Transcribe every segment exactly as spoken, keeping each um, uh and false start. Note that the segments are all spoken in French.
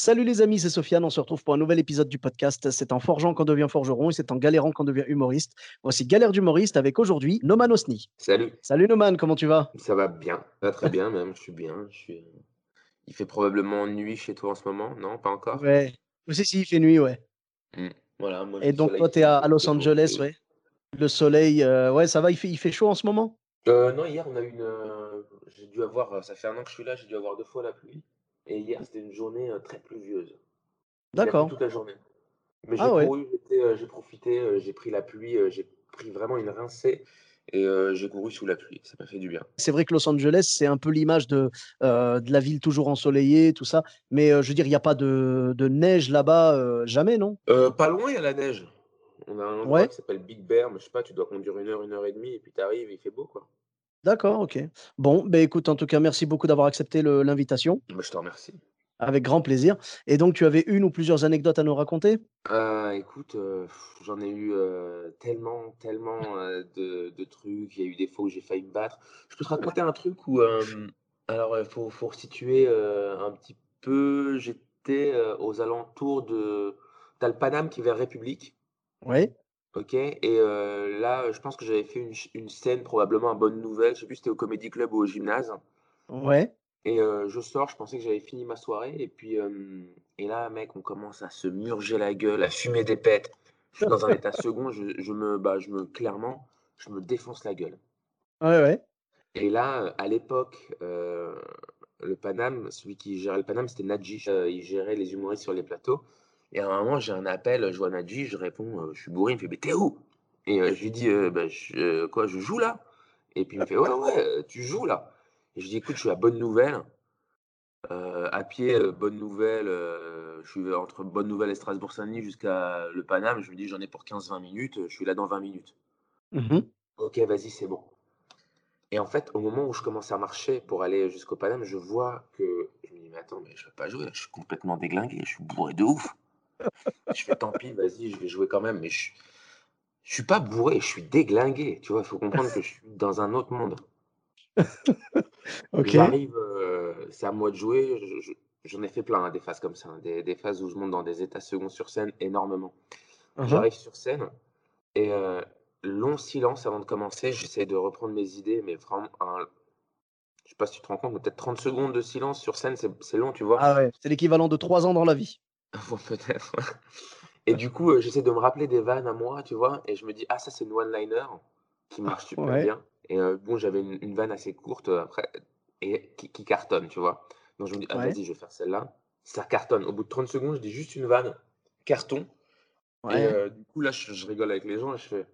Salut les amis, c'est Sofiane, on se retrouve pour un nouvel épisode du podcast. C'est en forgeant qu'on devient forgeron et c'est en galérant qu'on devient humoriste. Voici Galère d'humoriste avec aujourd'hui Noman Osni. Salut. Salut Noman, comment tu vas ? Ça va bien, pas très bien même, je suis bien. Je suis... Il fait probablement nuit chez toi en ce moment, non ? Pas encore ? Ouais, si, si, il fait nuit, ouais. Mmh. Voilà, moi, et donc toi t'es à, à Los Angeles, ouais. Le soleil, euh, ouais, ça va, il fait, il fait chaud en ce moment ? Euh, non, hier on a eu une. Euh, j'ai dû avoir. Ça fait un an que je suis là, j'ai dû avoir deux fois la pluie. Et hier c'était une journée euh, très pluvieuse. D'accord. Toute la journée. Mais j'ai ah, couru, ouais. j'étais, euh, j'ai profité, euh, j'ai pris la pluie, euh, j'ai pris vraiment une rincée. Et euh, j'ai couru sous la pluie, ça m'a fait du bien. C'est vrai que Los Angeles, c'est un peu l'image de, euh, de la ville toujours ensoleillée, tout ça. Mais euh, je veux dire, il n'y a pas de, de neige là-bas, euh, jamais, non ? euh, Pas loin, il y a la neige. On a un endroit ouais. qui s'appelle Big Bear, mais je sais pas, tu dois conduire une heure, une heure et demie, et puis t'arrives, il fait beau, quoi. D'accord, ok. Bon, ben écoute, en tout cas, merci beaucoup d'avoir accepté le, l'invitation. Bah, je te remercie. Avec grand plaisir. Et donc, tu avais une ou plusieurs anecdotes à nous raconter ? euh, Écoute, euh, j'en ai eu euh, tellement, tellement euh, de, de trucs. Il y a eu des fois où j'ai failli me battre. Je peux te raconter un truc où, euh, alors, il faut, faut resituer euh, un petit peu. J'étais euh, aux alentours de t'as le Paname qui est vers République. Oui. Ok, et euh, là, je pense que j'avais fait une, une scène, probablement à Bonne Nouvelle. Je sais plus si c'était au Comedy Club ou au gymnase. Ouais. Et euh, je sors, je pensais que j'avais fini ma soirée. Et puis, euh, et là, mec, on commence à se murger la gueule, à fumer des pètes. Je suis dans un état second, je, je, me, bah, je me, clairement, je me défonce la gueule. Ouais, ouais. Et là, à l'époque, euh, le Paname, celui qui gérait le Paname, c'était Nadji. Euh, il gérait les humoristes sur les plateaux. Et à un moment, j'ai un appel, je vois Nadji, je réponds, euh, je suis bourré, il me fait, mais t'es où ? Et euh, je lui dis, euh, bah, je, euh, quoi, je joue là ? Et puis il me fait, ouais, ouais, tu joues là ? Et je lui dis, écoute, je suis à Bonne Nouvelle, euh, à pied, euh, Bonne Nouvelle, euh, je suis entre Bonne Nouvelle et Strasbourg-Saint-Denis jusqu'à le Paname. Je lui dis, j'en ai pour quinze vingt minutes, je suis là dans vingt minutes. Mm-hmm. Ok, vas-y, c'est bon. Et en fait, au moment où je commence à marcher pour aller jusqu'au Paname, je vois que, je me dis, mais attends, mais je ne vais pas jouer, je suis complètement déglingué, je suis bourré de ouf. Je fais tant pis, vas-y, je vais jouer quand même, mais je, je suis pas bourré, je suis déglingué, tu vois, il faut comprendre que je suis dans un autre monde. Okay. J'arrive, euh, c'est à moi de jouer, je, je, j'en ai fait plein, hein, des phases comme ça, hein, des, des phases où je monte dans des états seconds sur scène énormément. Uh-huh. J'arrive sur scène et euh, long silence avant de commencer, j'essaie de reprendre mes idées, mais vraiment un... Je sais pas si tu te rends compte, mais peut-être trente secondes de silence sur scène, c'est, c'est long, tu vois. Ah ouais, c'est l'équivalent de trois ans dans la vie. Bon, peut-être. Et du coup, euh, j'essaie de me rappeler des vannes à moi, tu vois, et je me dis, ah, ça, c'est une one-liner qui marche super ouais. bien. Et euh, bon, j'avais une, une vanne assez courte euh, après, et qui, qui cartonne, tu vois. Donc, je me dis, ah, ouais. vas-y, je vais faire celle-là. Ça cartonne. Au bout de trente secondes, je dis juste une vanne, carton. Ouais. Et euh, du coup, là, je, je rigole avec les gens, et je fais,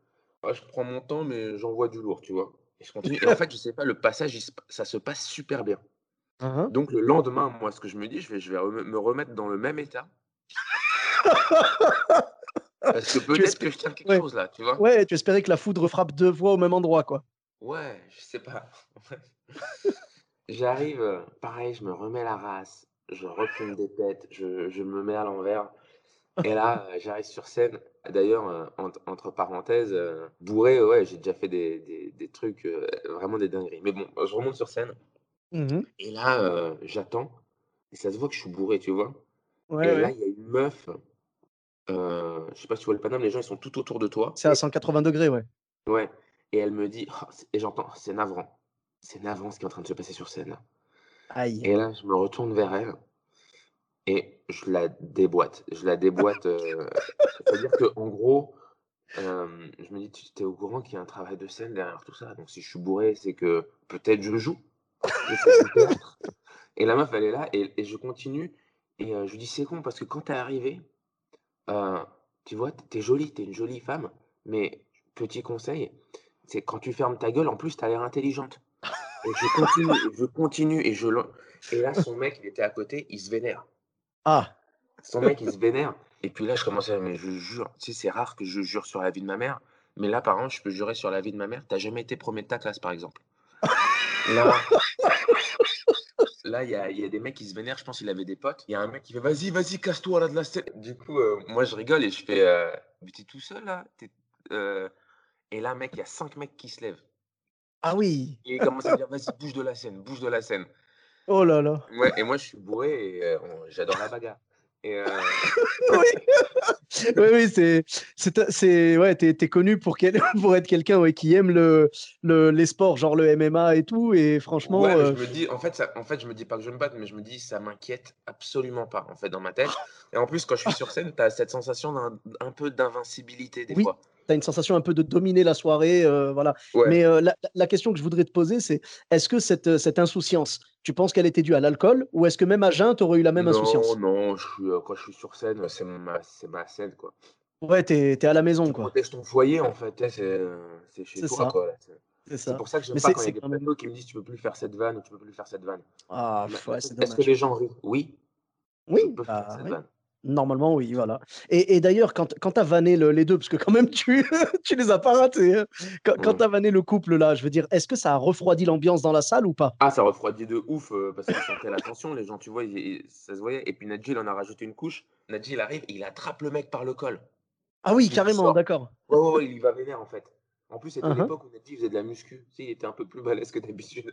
ah, je prends mon temps, mais j'envoie du lourd, tu vois. Et je continue. Et en fait, je sais pas, le passage, il, ça se passe super bien. Uh-huh. Donc, le lendemain, moi, ce que je me dis, je vais, je vais re- me remettre dans le même état. Parce que peut-être espér- que je tiens quelque ouais. chose là, tu vois. Ouais, tu espérais que la foudre frappe deux fois au même endroit, quoi. Ouais, je sais pas. J'arrive, pareil, je me remets la race, je refume des pètes, je, je me mets à l'envers. Et là, j'arrive sur scène. D'ailleurs, euh, entre, entre parenthèses, euh, bourré, ouais, j'ai déjà fait des, des, des trucs, euh, vraiment des dingueries. Mais bon, je remonte sur scène. Mmh. Et là, euh, j'attends. Et ça se voit que je suis bourré, tu vois. Ouais, et ouais. là, il y a une meuf, euh, je sais pas si tu vois le Paname, les gens ils sont tout autour de toi. C'est à cent quatre-vingts degrés, ouais. Ouais, et elle me dit, oh, et j'entends, c'est navrant, c'est navrant ce qui est en train de se passer sur scène. Aïe. Et là, je me retourne vers elle et je la déboîte. Je la déboîte, euh, c'est-à-dire qu'en gros, euh, je me dis, tu t'es au courant qu'il y a un travail de scène derrière tout ça, donc si je suis bourré, c'est que peut-être je joue. Et la meuf, elle est là et, et je continue. Et euh, je lui dis, c'est con, parce que quand t'es arrivé, euh, tu vois, t'es jolie, t'es une jolie femme, mais petit conseil, c'est quand tu fermes ta gueule, en plus, t'as l'air intelligente. Et je continue, je continue, et je et là, son mec, il était à côté, il se vénère. Ah. Son mec, il se vénère. Et puis là, je commençais à mais je jure, tu sais, c'est rare que je jure sur la vie de ma mère, mais là, par an, je peux jurer sur la vie de ma mère. T'as jamais été premier de ta classe, par exemple. Là, là, il y a, y a des mecs qui se vénèrent. Je pense qu'il avait des potes. Il y a un mec qui fait vas-y, vas-y, casse-toi là de la scène. Du coup, euh, moi, je rigole et je fais euh, mais t'es tout seul là t'es, euh... Et là, mec, il y a cinq mecs qui se lèvent. Ah oui. Et ils commencent à dire vas-y, bouge de la scène, bouge de la scène. Oh là là. Ouais, et moi, je suis bourré et euh, j'adore la bagarre. Et euh... oui, ouais, oui, c'est, c'est, c'est, ouais, t'es, t'es connu pour, quel, pour être quelqu'un ouais, qui aime le, le, les sports, genre le M M A et tout. Et franchement, ouais, euh... je me dis, en fait, ça, en fait, je me dis pas que je me batte, mais je me dis, ça m'inquiète absolument pas, en fait, dans ma tête. Et en plus, quand je suis sur scène, t'as cette sensation d'un, un peu d'invincibilité des oui. fois. Tu as une sensation un peu de dominer la soirée. Euh, voilà. Ouais. Mais euh, la, la question que je voudrais te poser, c'est est-ce que cette, cette insouciance, tu penses qu'elle était due à l'alcool ou est-ce que même à jeun, tu aurais eu la même non, insouciance ? Non, non, euh, quand je suis sur scène, c'est ma, c'est ma scène. Quoi. Ouais, tu es à la maison. Tu quoi. protèges ton foyer, en fait. C'est, euh, c'est chez c'est toi. Ça. Quoi, là. C'est, c'est, ça. c'est pour ça que je n'aime pas quand il y a des panneaux qui me disent tu ne peux plus faire cette vanne ou tu ne peux plus faire cette vanne. Ah, ouais, est-ce dommage. que les gens rient ? Oui. Oui. Tu peux ah, faire cette oui. vanne. Normalement, oui, voilà. Et, et d'ailleurs, quand, quand tu as vanné le, les deux, parce que quand même, tu, tu les as pas ratés, quand, quand tu as vanné le couple, là, je veux dire, est-ce que ça a refroidi l'ambiance dans la salle ou pas ? Ah, ça refroidit de ouf, euh, parce que je sentais la tension, les gens, tu vois, ils, ils, ça se voyait. Et puis Nadjil en a rajouté une couche. Nadjil arrive, il attrape le mec par le col. Ah oui, il carrément, d'accord. Ouais, ouais, ouais, il y va vénère, en fait. En plus, c'était uh-huh. l'époque où Nadji faisait de la muscu. Tu sais, il était un peu plus balèze que d'habitude.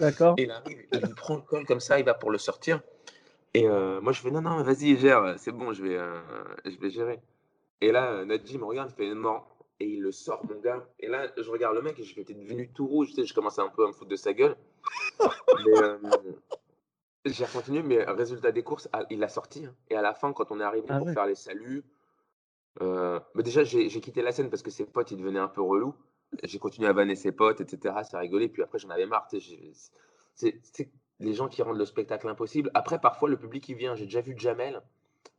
D'accord. Et il arrive, il lui prend le col comme ça, il va pour le sortir. Et euh, moi, je fais non, non, vas-y, gère, c'est bon, je vais, euh, je vais gérer. Et là, Nadji me regarde, il fait non. Et il le sort, mon gars. Et là, je regarde le mec et je fais t'es devenu tout rouge. Tu sais, je commence un peu à me foutre de sa gueule. Mais euh, j'ai continué, mais résultat des courses, il l'a sorti. Hein. Et à la fin, quand on est arrivé ah, pour ouais. faire les saluts, euh, mais déjà, j'ai, j'ai quitté la scène parce que ses potes, ils devenaient un peu relous. J'ai continué à vanner ses potes, et cetera. Ça rigolait. Puis après, j'en avais marre. Tu sais, c'est. c'est les gens qui rendent le spectacle impossible. Après, parfois, le public, il vient. J'ai déjà vu Jamel.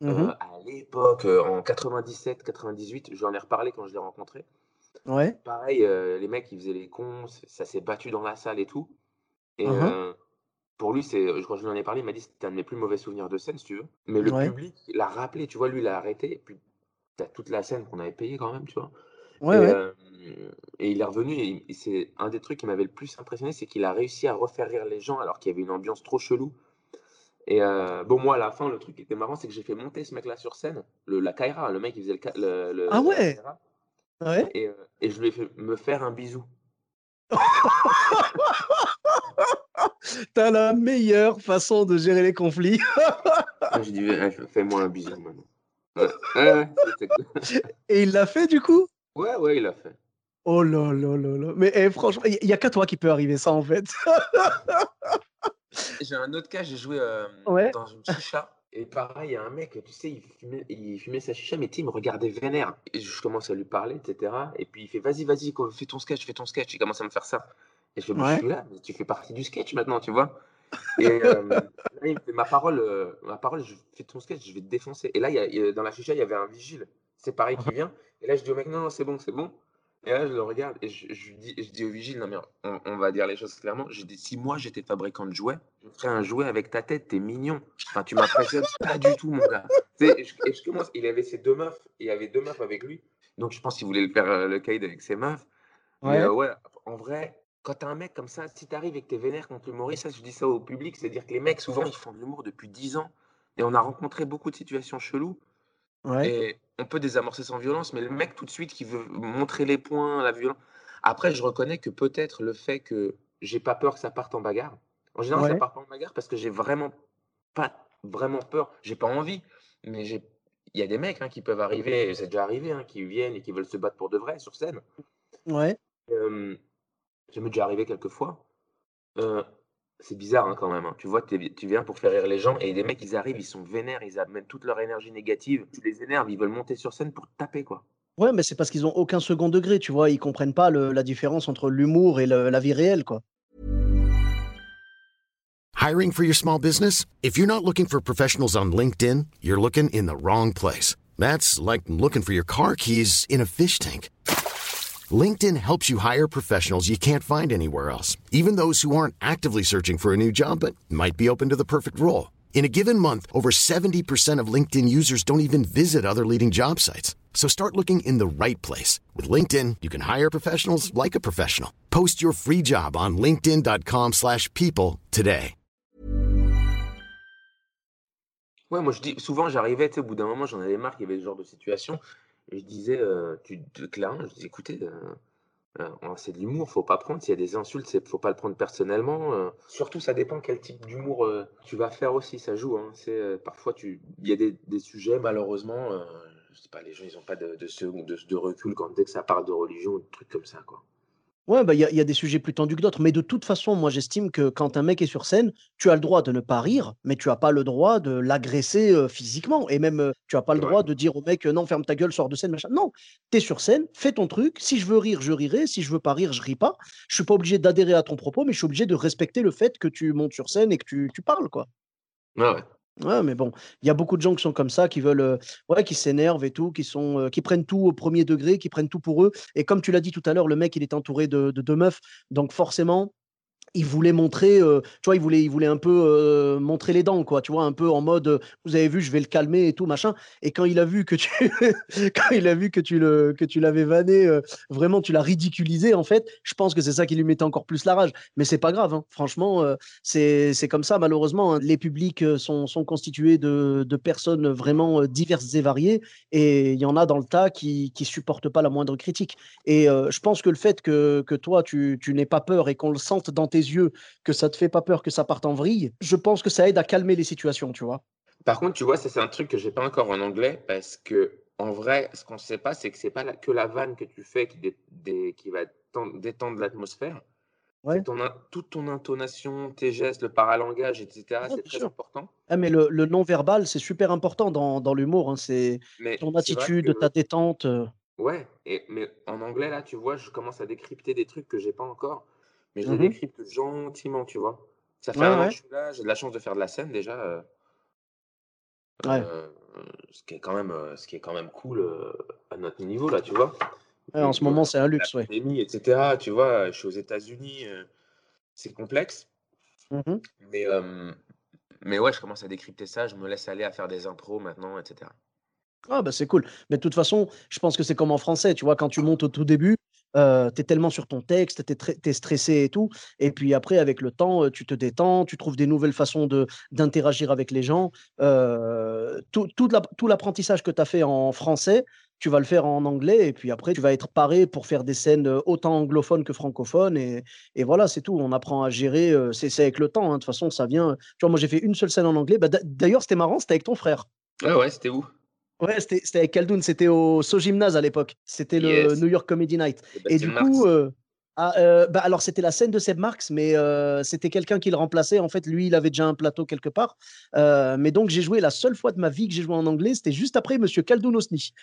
Mmh. Euh, à l'époque, euh, en quatre-vingt-dix-sept quatre-vingt-dix-huit, j'en ai reparlé quand je l'ai rencontré. Ouais. Pareil, euh, les mecs, ils faisaient les cons. Ça s'est battu dans la salle et tout. Et mmh. euh, pour lui, c'est, quand je lui en ai parlé, il m'a dit c'était un de mes plus mauvais souvenirs de scène, si tu veux. Mais le ouais. public l'a rappelé. Tu vois, lui, il l'a arrêté. Et puis, t'as toute la scène qu'on avait payée quand même, tu vois. Ouais, et, ouais. Euh, et il est revenu et, et c'est un des trucs qui m'avait le plus impressionné, c'est qu'il a réussi à refaire rire les gens alors qu'il y avait une ambiance trop chelou. Et euh, bon, moi à la fin, le truc qui était marrant, c'est que j'ai fait monter ce mec là sur scène, le, la Kaira, le mec qui faisait le, le, le ah ouais, la ouais. Et, et je lui ai fait me faire un bisou. T'as la meilleure façon de gérer les conflits. J'ai dit fais-moi un bisou maintenant. Ouais. Ouais, ouais, c'était... Et il l'a fait du coup. Ouais, ouais, il a fait. Oh là là là là. Mais eh, franchement, il n'y a qu'à toi qui peut arriver ça, en fait. J'ai un autre cas, j'ai joué euh, ouais. dans une chicha. Et pareil, il y a un mec, tu sais, il fumait, il fumait sa chicha, mais tu sais, il me regardait vénère. Et je commence à lui parler, et cetera. Et puis il fait, vas-y, vas-y, fais ton sketch, fais ton sketch. Il commence à me faire ça. Et je fais, ouais. je suis là, mais tu fais partie du sketch maintenant, tu vois. Et euh, là, il me fait, ma parole, euh, ma parole, je fais ton sketch, je vais te défoncer. Et là, y a, y a, dans la chicha, il y avait un vigile. C'est pareil qui vient. Et là, je dis au mec, non, non, c'est bon, c'est bon. Et là, je le regarde et je, je, dis, je dis au vigile, non, mais on, on va dire les choses clairement. Je dis, si moi, j'étais fabricant de jouets, je ferais un jouet avec ta tête, t'es mignon. Enfin, tu m'impressionnes pas du tout, mon gars. Et je, et je commence, il avait ses deux meufs, il avait deux meufs avec lui. Donc, je pense qu'il voulait le faire euh, le caïd avec ses meufs. Ouais. Mais euh, ouais, en vrai, quand t'as un mec comme ça, si t'arrives et que t'es vénère contre l'humoriste, ça, je dis ça au public, c'est-à-dire que les mecs, souvent, ils font de l'humour depuis dix ans. Et on a rencontré beaucoup de situations cheloues. Ouais. Et on peut désamorcer sans violence, mais le mec tout de suite qui veut montrer les points, la violence. Après, je reconnais que peut-être le fait que j'ai pas peur que ça parte en bagarre. En général, ouais. ça part pas en bagarre parce que j'ai vraiment pas vraiment peur. J'ai pas envie, mais j'ai. Il y a des mecs hein, qui peuvent arriver, c'est déjà arrivé, hein, qui viennent et qui veulent se battre pour de vrai sur scène. Ouais. Euh, ça m'est déjà arrivé quelques fois. Euh, C'est bizarre hein, quand même. Hein. Tu vois, tu viens pour faire rire les gens et des mecs, ils arrivent, ils sont vénères, ils amènent toute leur énergie négative. Tu les énerves, ils veulent monter sur scène pour te taper, quoi. Ouais, mais c'est parce qu'ils n'ont aucun second degré, tu vois. Ils ne comprennent pas le, la différence entre l'humour et le, la vie réelle, quoi. Hiring for your small business? If you're not looking for professionals on LinkedIn, you're looking in the wrong place. That's like looking for your car keys in a fish tank. LinkedIn helps you hire professionals you can't find anywhere else, even those who aren't actively searching for a new job but might be open to the perfect role. In a given month, over seventy percent of LinkedIn users don't even visit other leading job sites. So start looking in the right place. With LinkedIn, you can hire professionals like a professional. Post your free job on linkedin dot com slash people today. Ouais, moi je dis souvent, j'arrivais, tu sais, au bout d'un moment, j'en avais marre, il y avait ce genre de situation. Et je disais, euh, tu, clairement, je disais, écoutez, euh, euh, c'est de l'humour, faut pas prendre. S'il y a des insultes, c'est, faut pas le prendre personnellement. Euh. Surtout, ça dépend quel type d'humour euh, tu vas faire aussi, ça joue. Hein. C'est, euh, parfois, il y a des, des sujets, malheureusement, euh, je sais pas, les gens, ils ont pas de, de, de, de recul quand dès que ça parle de religion ou de trucs comme ça, quoi. Ouais, bah, y a, y a des sujets plus tendus que d'autres, mais de toute façon, moi, j'estime que quand un mec est sur scène, tu as le droit de ne pas rire, mais tu n'as pas le droit de l'agresser euh, physiquement, et même euh, tu n'as pas le ouais. droit de dire au mec, euh, non, ferme ta gueule, sors de scène, machin. Non, t'es sur scène, fais ton truc, si je veux rire, je rirai, si je veux pas rire, je ris pas. Je suis pas obligé d'adhérer à ton propos, mais je suis obligé de respecter le fait que tu montes sur scène et que tu, tu parles, quoi. Ouais, ouais. Ouais, mais bon, il y a beaucoup de gens qui sont comme ça, qui veulent, euh, ouais, qui s'énervent et tout, qui sont, euh, qui prennent tout au premier degré, qui prennent tout pour eux. Et comme tu l'as dit tout à l'heure, le mec, il est entouré de, de deux meufs, donc forcément, il voulait montrer, euh, tu vois, il voulait, il voulait un peu euh, montrer les dents, quoi, tu vois, un peu en mode, euh, vous avez vu, je vais le calmer et tout machin. Et quand il a vu que tu, quand il a vu que tu le, que tu l'avais vanné, euh, vraiment, tu l'as ridiculisé en fait. Je pense que c'est ça qui lui mettait encore plus la rage. Mais c'est pas grave, hein. Franchement, euh, c'est, c'est comme ça malheureusement. Hein. Les publics sont, sont constitués de, de personnes vraiment diverses et variées, et il y en a dans le tas qui, qui supportent pas la moindre critique. Et euh, je pense que le fait que, que toi, tu, tu n'aies pas peur et qu'on le sente dans tes yeux, que ça te fait pas peur que ça parte en vrille, je pense que ça aide à calmer les situations, tu vois. Par contre, tu vois, ça c'est un truc que j'ai pas encore en anglais, parce que en vrai, ce qu'on sait pas, c'est que c'est pas la, que la vanne que tu fais qui, dé, dé, qui va détendre l'atmosphère. Ouais. Ton, toute ton intonation, tes gestes, le paralangage, et cetera, ouais, c'est très sûr. Important. Ah, mais le, le non-verbal, c'est super important dans, dans l'humour. Hein, c'est mais ton attitude, que... ta détente. Euh... Ouais, et, mais en anglais, là, tu vois, je commence à décrypter des trucs que j'ai pas encore. Mais je les mm-hmm. décrypte gentiment, tu vois. Ça fait ouais, un an que je suis là, j'ai de la chance de faire de la scène déjà. Euh, ouais. euh, ce, qui est quand même, ce qui est quand même cool euh, à notre niveau, là, tu vois. Ouais, en ce moment, c'est un luxe, ouais. La pandémie, et cetera. Tu vois, je suis aux États-Unis, euh, c'est complexe. Mm-hmm. Mais, euh, mais ouais, je commence à décrypter ça, je me laisse aller à faire des impros maintenant, et cetera. Ah, bah c'est cool. Mais de toute façon, je pense que c'est comme en français, tu vois, quand tu montes au tout début. Euh, t'es tellement sur ton texte, t'es, tr- t'es stressé et tout, et puis après avec le temps euh, tu te détends, tu trouves des nouvelles façons de, d'interagir avec les gens, euh, tout, tout, la, tout l'apprentissage que t'as fait en français tu vas le faire en anglais, et puis après tu vas être paré pour faire des scènes autant anglophones que francophones, et, et voilà, c'est tout, on apprend à gérer, euh, c'est, c'est avec le temps, hein, de toute façon ça vient, tu vois, moi j'ai fait une seule scène en anglais, bah, d- d'ailleurs c'était marrant, c'était avec ton frère. Ah ouais, c'était où? Ouais, c'était, c'était avec Khaldoun, c'était au So Gymnase à l'époque. C'était le yes. New York Comedy Night. Et, et du coup, euh, ah, euh, bah, alors c'était la scène de Seb Marx, mais euh, c'était quelqu'un qui le remplaçait. En fait, lui, il avait déjà un plateau quelque part. Euh, mais donc, j'ai joué la seule fois de ma vie que j'ai joué en anglais, c'était juste après Monsieur Khaldoun Osni.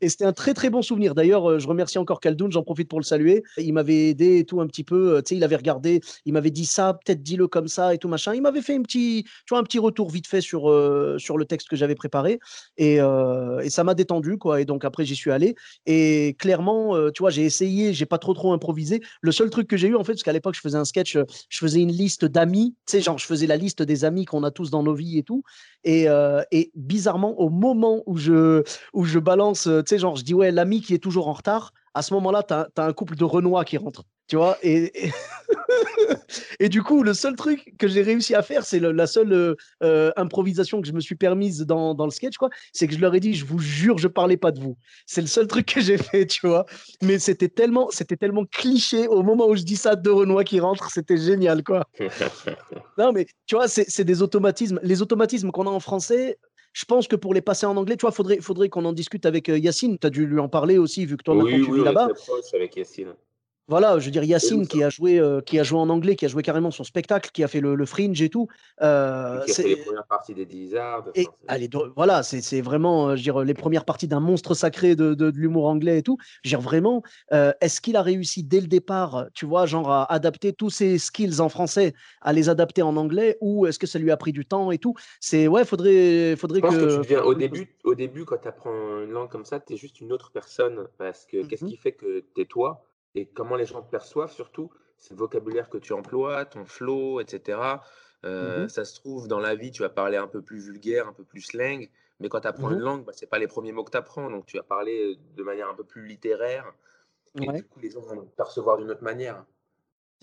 Et c'était un très, très bon souvenir. D'ailleurs, je remercie encore Khaldoun, j'en profite pour le saluer. Il m'avait aidé et tout un petit peu. Tu sais, il avait regardé, il m'avait dit ça, peut-être dis-le comme ça et tout machin. Il m'avait fait un petit, tu vois, un petit retour vite fait sur, euh, sur le texte que j'avais préparé. Et, euh, et ça m'a détendu, quoi. Et donc, après, j'y suis allé. Et clairement, euh, tu vois, j'ai essayé, j'ai pas trop, trop improvisé. Le seul truc que j'ai eu, en fait, parce qu'à l'époque, je faisais un sketch, je faisais une liste d'amis. Tu sais, genre, je faisais la liste des amis qu'on a tous dans nos vies et tout. Et, euh, et bizarrement, au moment où je, où je balance, tu sais, genre, je dis, ouais, l'ami qui est toujours en retard, à ce moment-là, t'as, t'as un couple de Renoir qui rentre, tu vois. Et, et, et du coup, le seul truc que j'ai réussi à faire, c'est le, la seule euh, euh, improvisation que je me suis permise dans, dans le sketch, quoi, c'est que je leur ai dit, je vous jure, je parlais pas de vous. C'est le seul truc que j'ai fait, tu vois. Mais c'était tellement, c'était tellement cliché, au moment où je dis ça, deux Renoir qui rentrent, c'était génial, quoi. Non, mais tu vois, c'est, c'est des automatismes. Les automatismes qu'on a en français... Je pense que pour les passer en anglais, tu vois, il faudrait, faudrait qu'on en discute avec Yacine. Tu as dû lui en parler aussi, vu que toi, oui, maintenant, tu oui, vis là-bas. Oui, oui, on est très proche avec Yacine. Voilà, je veux dire, Yacine qui a joué, euh, qui a joué en anglais, qui a joué carrément son spectacle, qui a fait le, le Fringe et tout. Euh, et qui a c'est... fait les premières parties des Deezer. De et, allez, do... voilà, c'est, c'est vraiment, je veux dire, les premières parties d'un monstre sacré de, de, de l'humour anglais et tout. Je veux dire, vraiment, euh, est-ce qu'il a réussi dès le départ, tu vois, genre à adapter tous ses skills en français, à les adapter en anglais, ou est-ce que ça lui a pris du temps et tout? C'est, ouais, faudrait, faudrait je pense que... que tu deviens, au début, au début, quand tu apprends une langue comme ça, tu es juste une autre personne, parce que mm-hmm. qu'est-ce qui fait que tu es toi? Et comment les gens te perçoivent, surtout, c'est le vocabulaire que tu emploies, ton flow, et cetera. Euh, mm-hmm. Ça se trouve, dans la vie, tu vas parler un peu plus vulgaire, un peu plus slang. Mais quand tu apprends mm-hmm. une langue, bah, ce n'est pas les premiers mots que tu apprends. Donc, tu vas parler de manière un peu plus littéraire. Et ouais. du coup, les gens vont te percevoir d'une autre manière.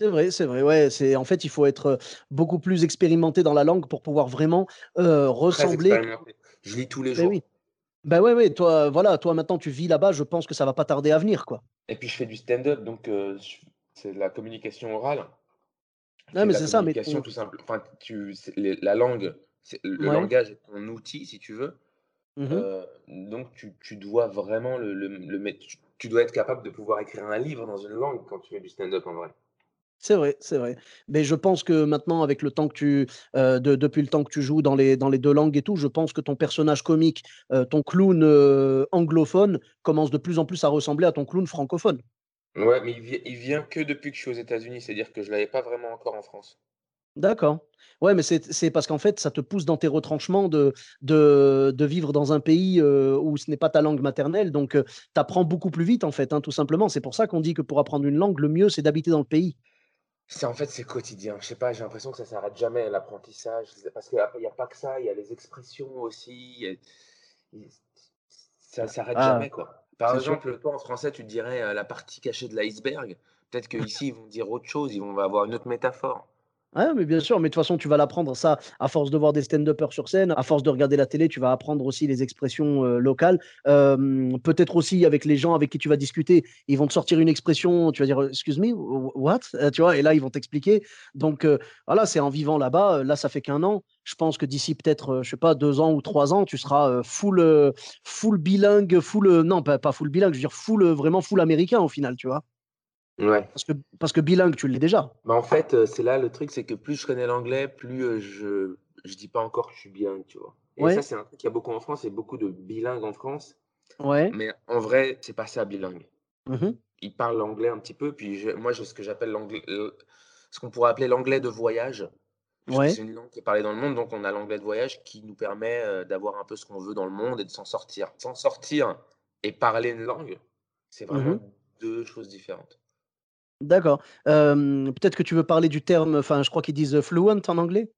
C'est vrai, c'est vrai. Ouais, c'est, en fait, il faut être beaucoup plus expérimenté dans la langue pour pouvoir vraiment euh, ressembler. Je lis tous les jours. Oui. Ben ouais, ouais, toi, voilà, toi maintenant tu vis là-bas, je pense que ça va pas tarder à venir, quoi. Et puis je fais du stand-up, donc euh, je... c'est de la communication orale. Non, mais c'est ça, mais. Communication, tout simple. Enfin, tu, c'est, les, la langue, c'est, le ouais. langage est ton outil, si tu veux. Mm-hmm. Euh, donc tu, tu dois vraiment le, le, le, tu, tu dois être capable de pouvoir écrire un livre dans une langue quand tu fais du stand-up en vrai. C'est vrai, c'est vrai. Mais je pense que maintenant, avec le temps que tu, euh, de, depuis le temps que tu joues dans les, dans les deux langues et tout, je pense que ton personnage comique, euh, ton clown euh, anglophone, commence de plus en plus à ressembler à ton clown francophone. Ouais, mais il, vi- il vient que depuis que je suis aux États-Unis, c'est-à-dire que je ne l'avais pas vraiment encore en France. D'accord. Ouais, mais c'est, c'est parce qu'en fait, ça te pousse dans tes retranchements de, de, de vivre dans un pays euh, où ce n'est pas ta langue maternelle. Donc, euh, tu apprends beaucoup plus vite, en fait, hein, tout simplement. C'est pour ça qu'on dit que pour apprendre une langue, le mieux, c'est d'habiter dans le pays. C'est, en fait, c'est quotidien. Je sais pas, j'ai l'impression que ça s'arrête jamais, l'apprentissage. Parce qu'il n'y a pas que ça, il y a les expressions aussi. A... Ça ne s'arrête ah, jamais, quoi. Par exemple, sûr. Toi, en français, tu dirais euh, la partie cachée de l'iceberg. Peut-être qu'ici, ils vont dire autre chose, ils vont avoir une autre métaphore. Oui, mais bien sûr, mais de toute façon, tu vas l'apprendre, ça, à force de voir des stand-uppers sur scène, à force de regarder la télé, tu vas apprendre aussi les expressions euh, locales. Euh, peut-être aussi avec les gens avec qui tu vas discuter, ils vont te sortir une expression, tu vas dire « excuse me, what ?» tu vois, et là, ils vont t'expliquer. Donc, euh, voilà, c'est en vivant là-bas, là, ça fait qu'un an. Je pense que d'ici peut-être, euh, je sais pas, deux ans ou trois ans, tu seras euh, full, euh, full bilingue, full, euh, non, pas, pas full bilingue, je veux dire full, euh, vraiment full américain au final, tu vois. Ouais. Parce que, parce que bilingue, tu l'es déjà. Bah en fait, euh, c'est là le truc, c'est que plus je connais l'anglais, plus euh, je je dis pas encore que je suis bilingue, tu vois. Et ouais. ça, c'est un truc qu'il y a beaucoup en France, et beaucoup de bilingues en France. Ouais. Mais en vrai, c'est pas ça bilingue. Mm-hmm. Ils parlent l'anglais un petit peu, puis je, moi, j'ai ce que j'appelle l'anglais, euh, ce qu'on pourrait appeler l'anglais de voyage. Ouais. C'est une langue qui est parlée dans le monde, donc on a l'anglais de voyage qui nous permet euh, d'avoir un peu ce qu'on veut dans le monde et de s'en sortir. S'en sortir et parler une langue, c'est vraiment mm-hmm. deux choses différentes. D'accord. Euh, peut-être que tu veux parler du terme, enfin, je crois qu'ils disent fluent en anglais.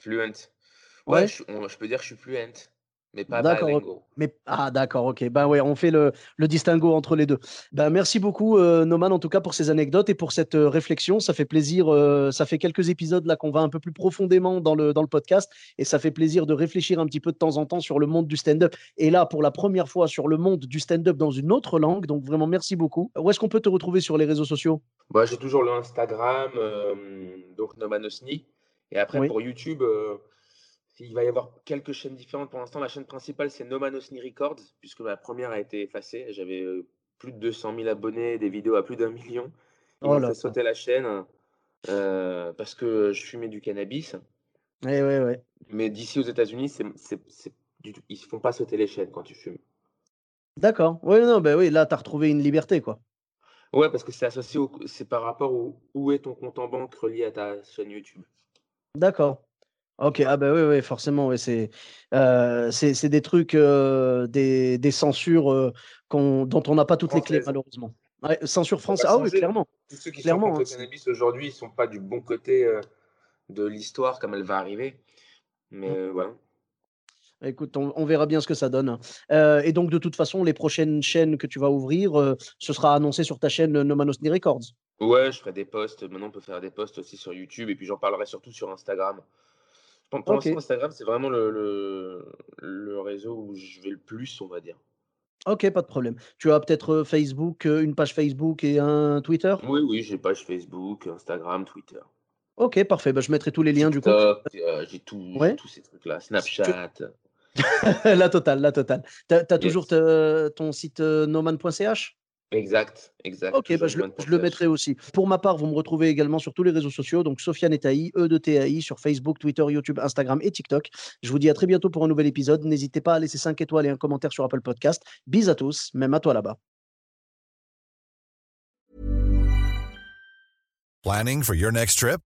Fluent. Ouais, ouais. Je, on, je peux dire que je suis fluent, mais pas bilingue. Mais ah, d'accord, ok. Ben ouais, on fait le, le distinguo entre les deux. Ben merci beaucoup, euh, Noman, en tout cas pour ces anecdotes et pour cette euh, réflexion. Ça fait plaisir. Euh, ça fait quelques épisodes là qu'on va un peu plus profondément dans le dans le podcast, et ça fait plaisir de réfléchir un petit peu de temps en temps sur le monde du stand-up. Et là, pour la première fois, sur le monde du stand-up dans une autre langue. Donc vraiment, merci beaucoup. Où est-ce qu'on peut te retrouver sur les réseaux sociaux? Bah, j'ai toujours le Instagram, euh, donc Noman Osni. Et après, oui. pour YouTube, euh, il va y avoir quelques chaînes différentes. Pour l'instant, la chaîne principale, c'est No Manos Ni Records, puisque ma première a été effacée. J'avais euh, plus de deux cent mille abonnés, des vidéos à plus d'un million. Ils m'ont fait sauter la chaîne euh, parce que je fumais du cannabis. Ouais, ouais, ouais. Mais d'ici aux États-Unis, c'est, c'est, c'est du tout... ils ne font pas sauter les chaînes quand tu fumes. D'accord. Oui, non, bah oui, là, tu as retrouvé une liberté, quoi. Ouais, parce que c'est associé au, c'est par rapport au où est ton compte en banque relié à ta chaîne YouTube. D'accord. Ok, ah ben bah oui, oui, forcément, oui, c'est, euh, c'est, c'est des trucs, euh, des, des censures euh, qu'on, dont on n'a pas toutes Française. Les clés, malheureusement. Ouais, censure française, ah oui, clairement. Tous ceux qui clairement, sont contre hein, le cannabis aujourd'hui, ils ne sont pas du bon côté euh, de l'histoire comme elle va arriver, mais voilà. Mmh. Euh, ouais. Écoute, on, on verra bien ce que ça donne. Euh, et donc, de toute façon, les prochaines chaînes que tu vas ouvrir, euh, ce sera annoncé sur ta chaîne No Manos Ni Records. Ouais, je ferai des posts. Maintenant, on peut faire des posts aussi sur YouTube. Et puis, j'en parlerai surtout sur Instagram. Pour l'instant, okay. Instagram, c'est vraiment le, le, le réseau où je vais le plus, on va dire. Ok, pas de problème. Tu as peut-être Facebook, une page Facebook et un Twitter ? Oui, oui, j'ai page Facebook, Instagram, Twitter. Ok, parfait. Bah, je mettrai tous les liens TikTok, du coup. Euh, j'ai, tout, ouais. j'ai tous ces trucs-là. Snapchat... Tu... la totale, la totale. T'as, t'as yes. toujours te, ton site euh, noman point c h ? Exact, exact. Ok, bah je, le, je le mettrai aussi. Pour ma part, vous me retrouvez également sur tous les réseaux sociaux, donc Sofiane et Taï, E de T A I, sur Facebook, Twitter, YouTube, Instagram et TikTok. Je vous dis à très bientôt pour un nouvel épisode. N'hésitez pas à laisser cinq étoiles et un commentaire sur Apple Podcast. Bisous à tous, même à toi là-bas. Planning for your next trip?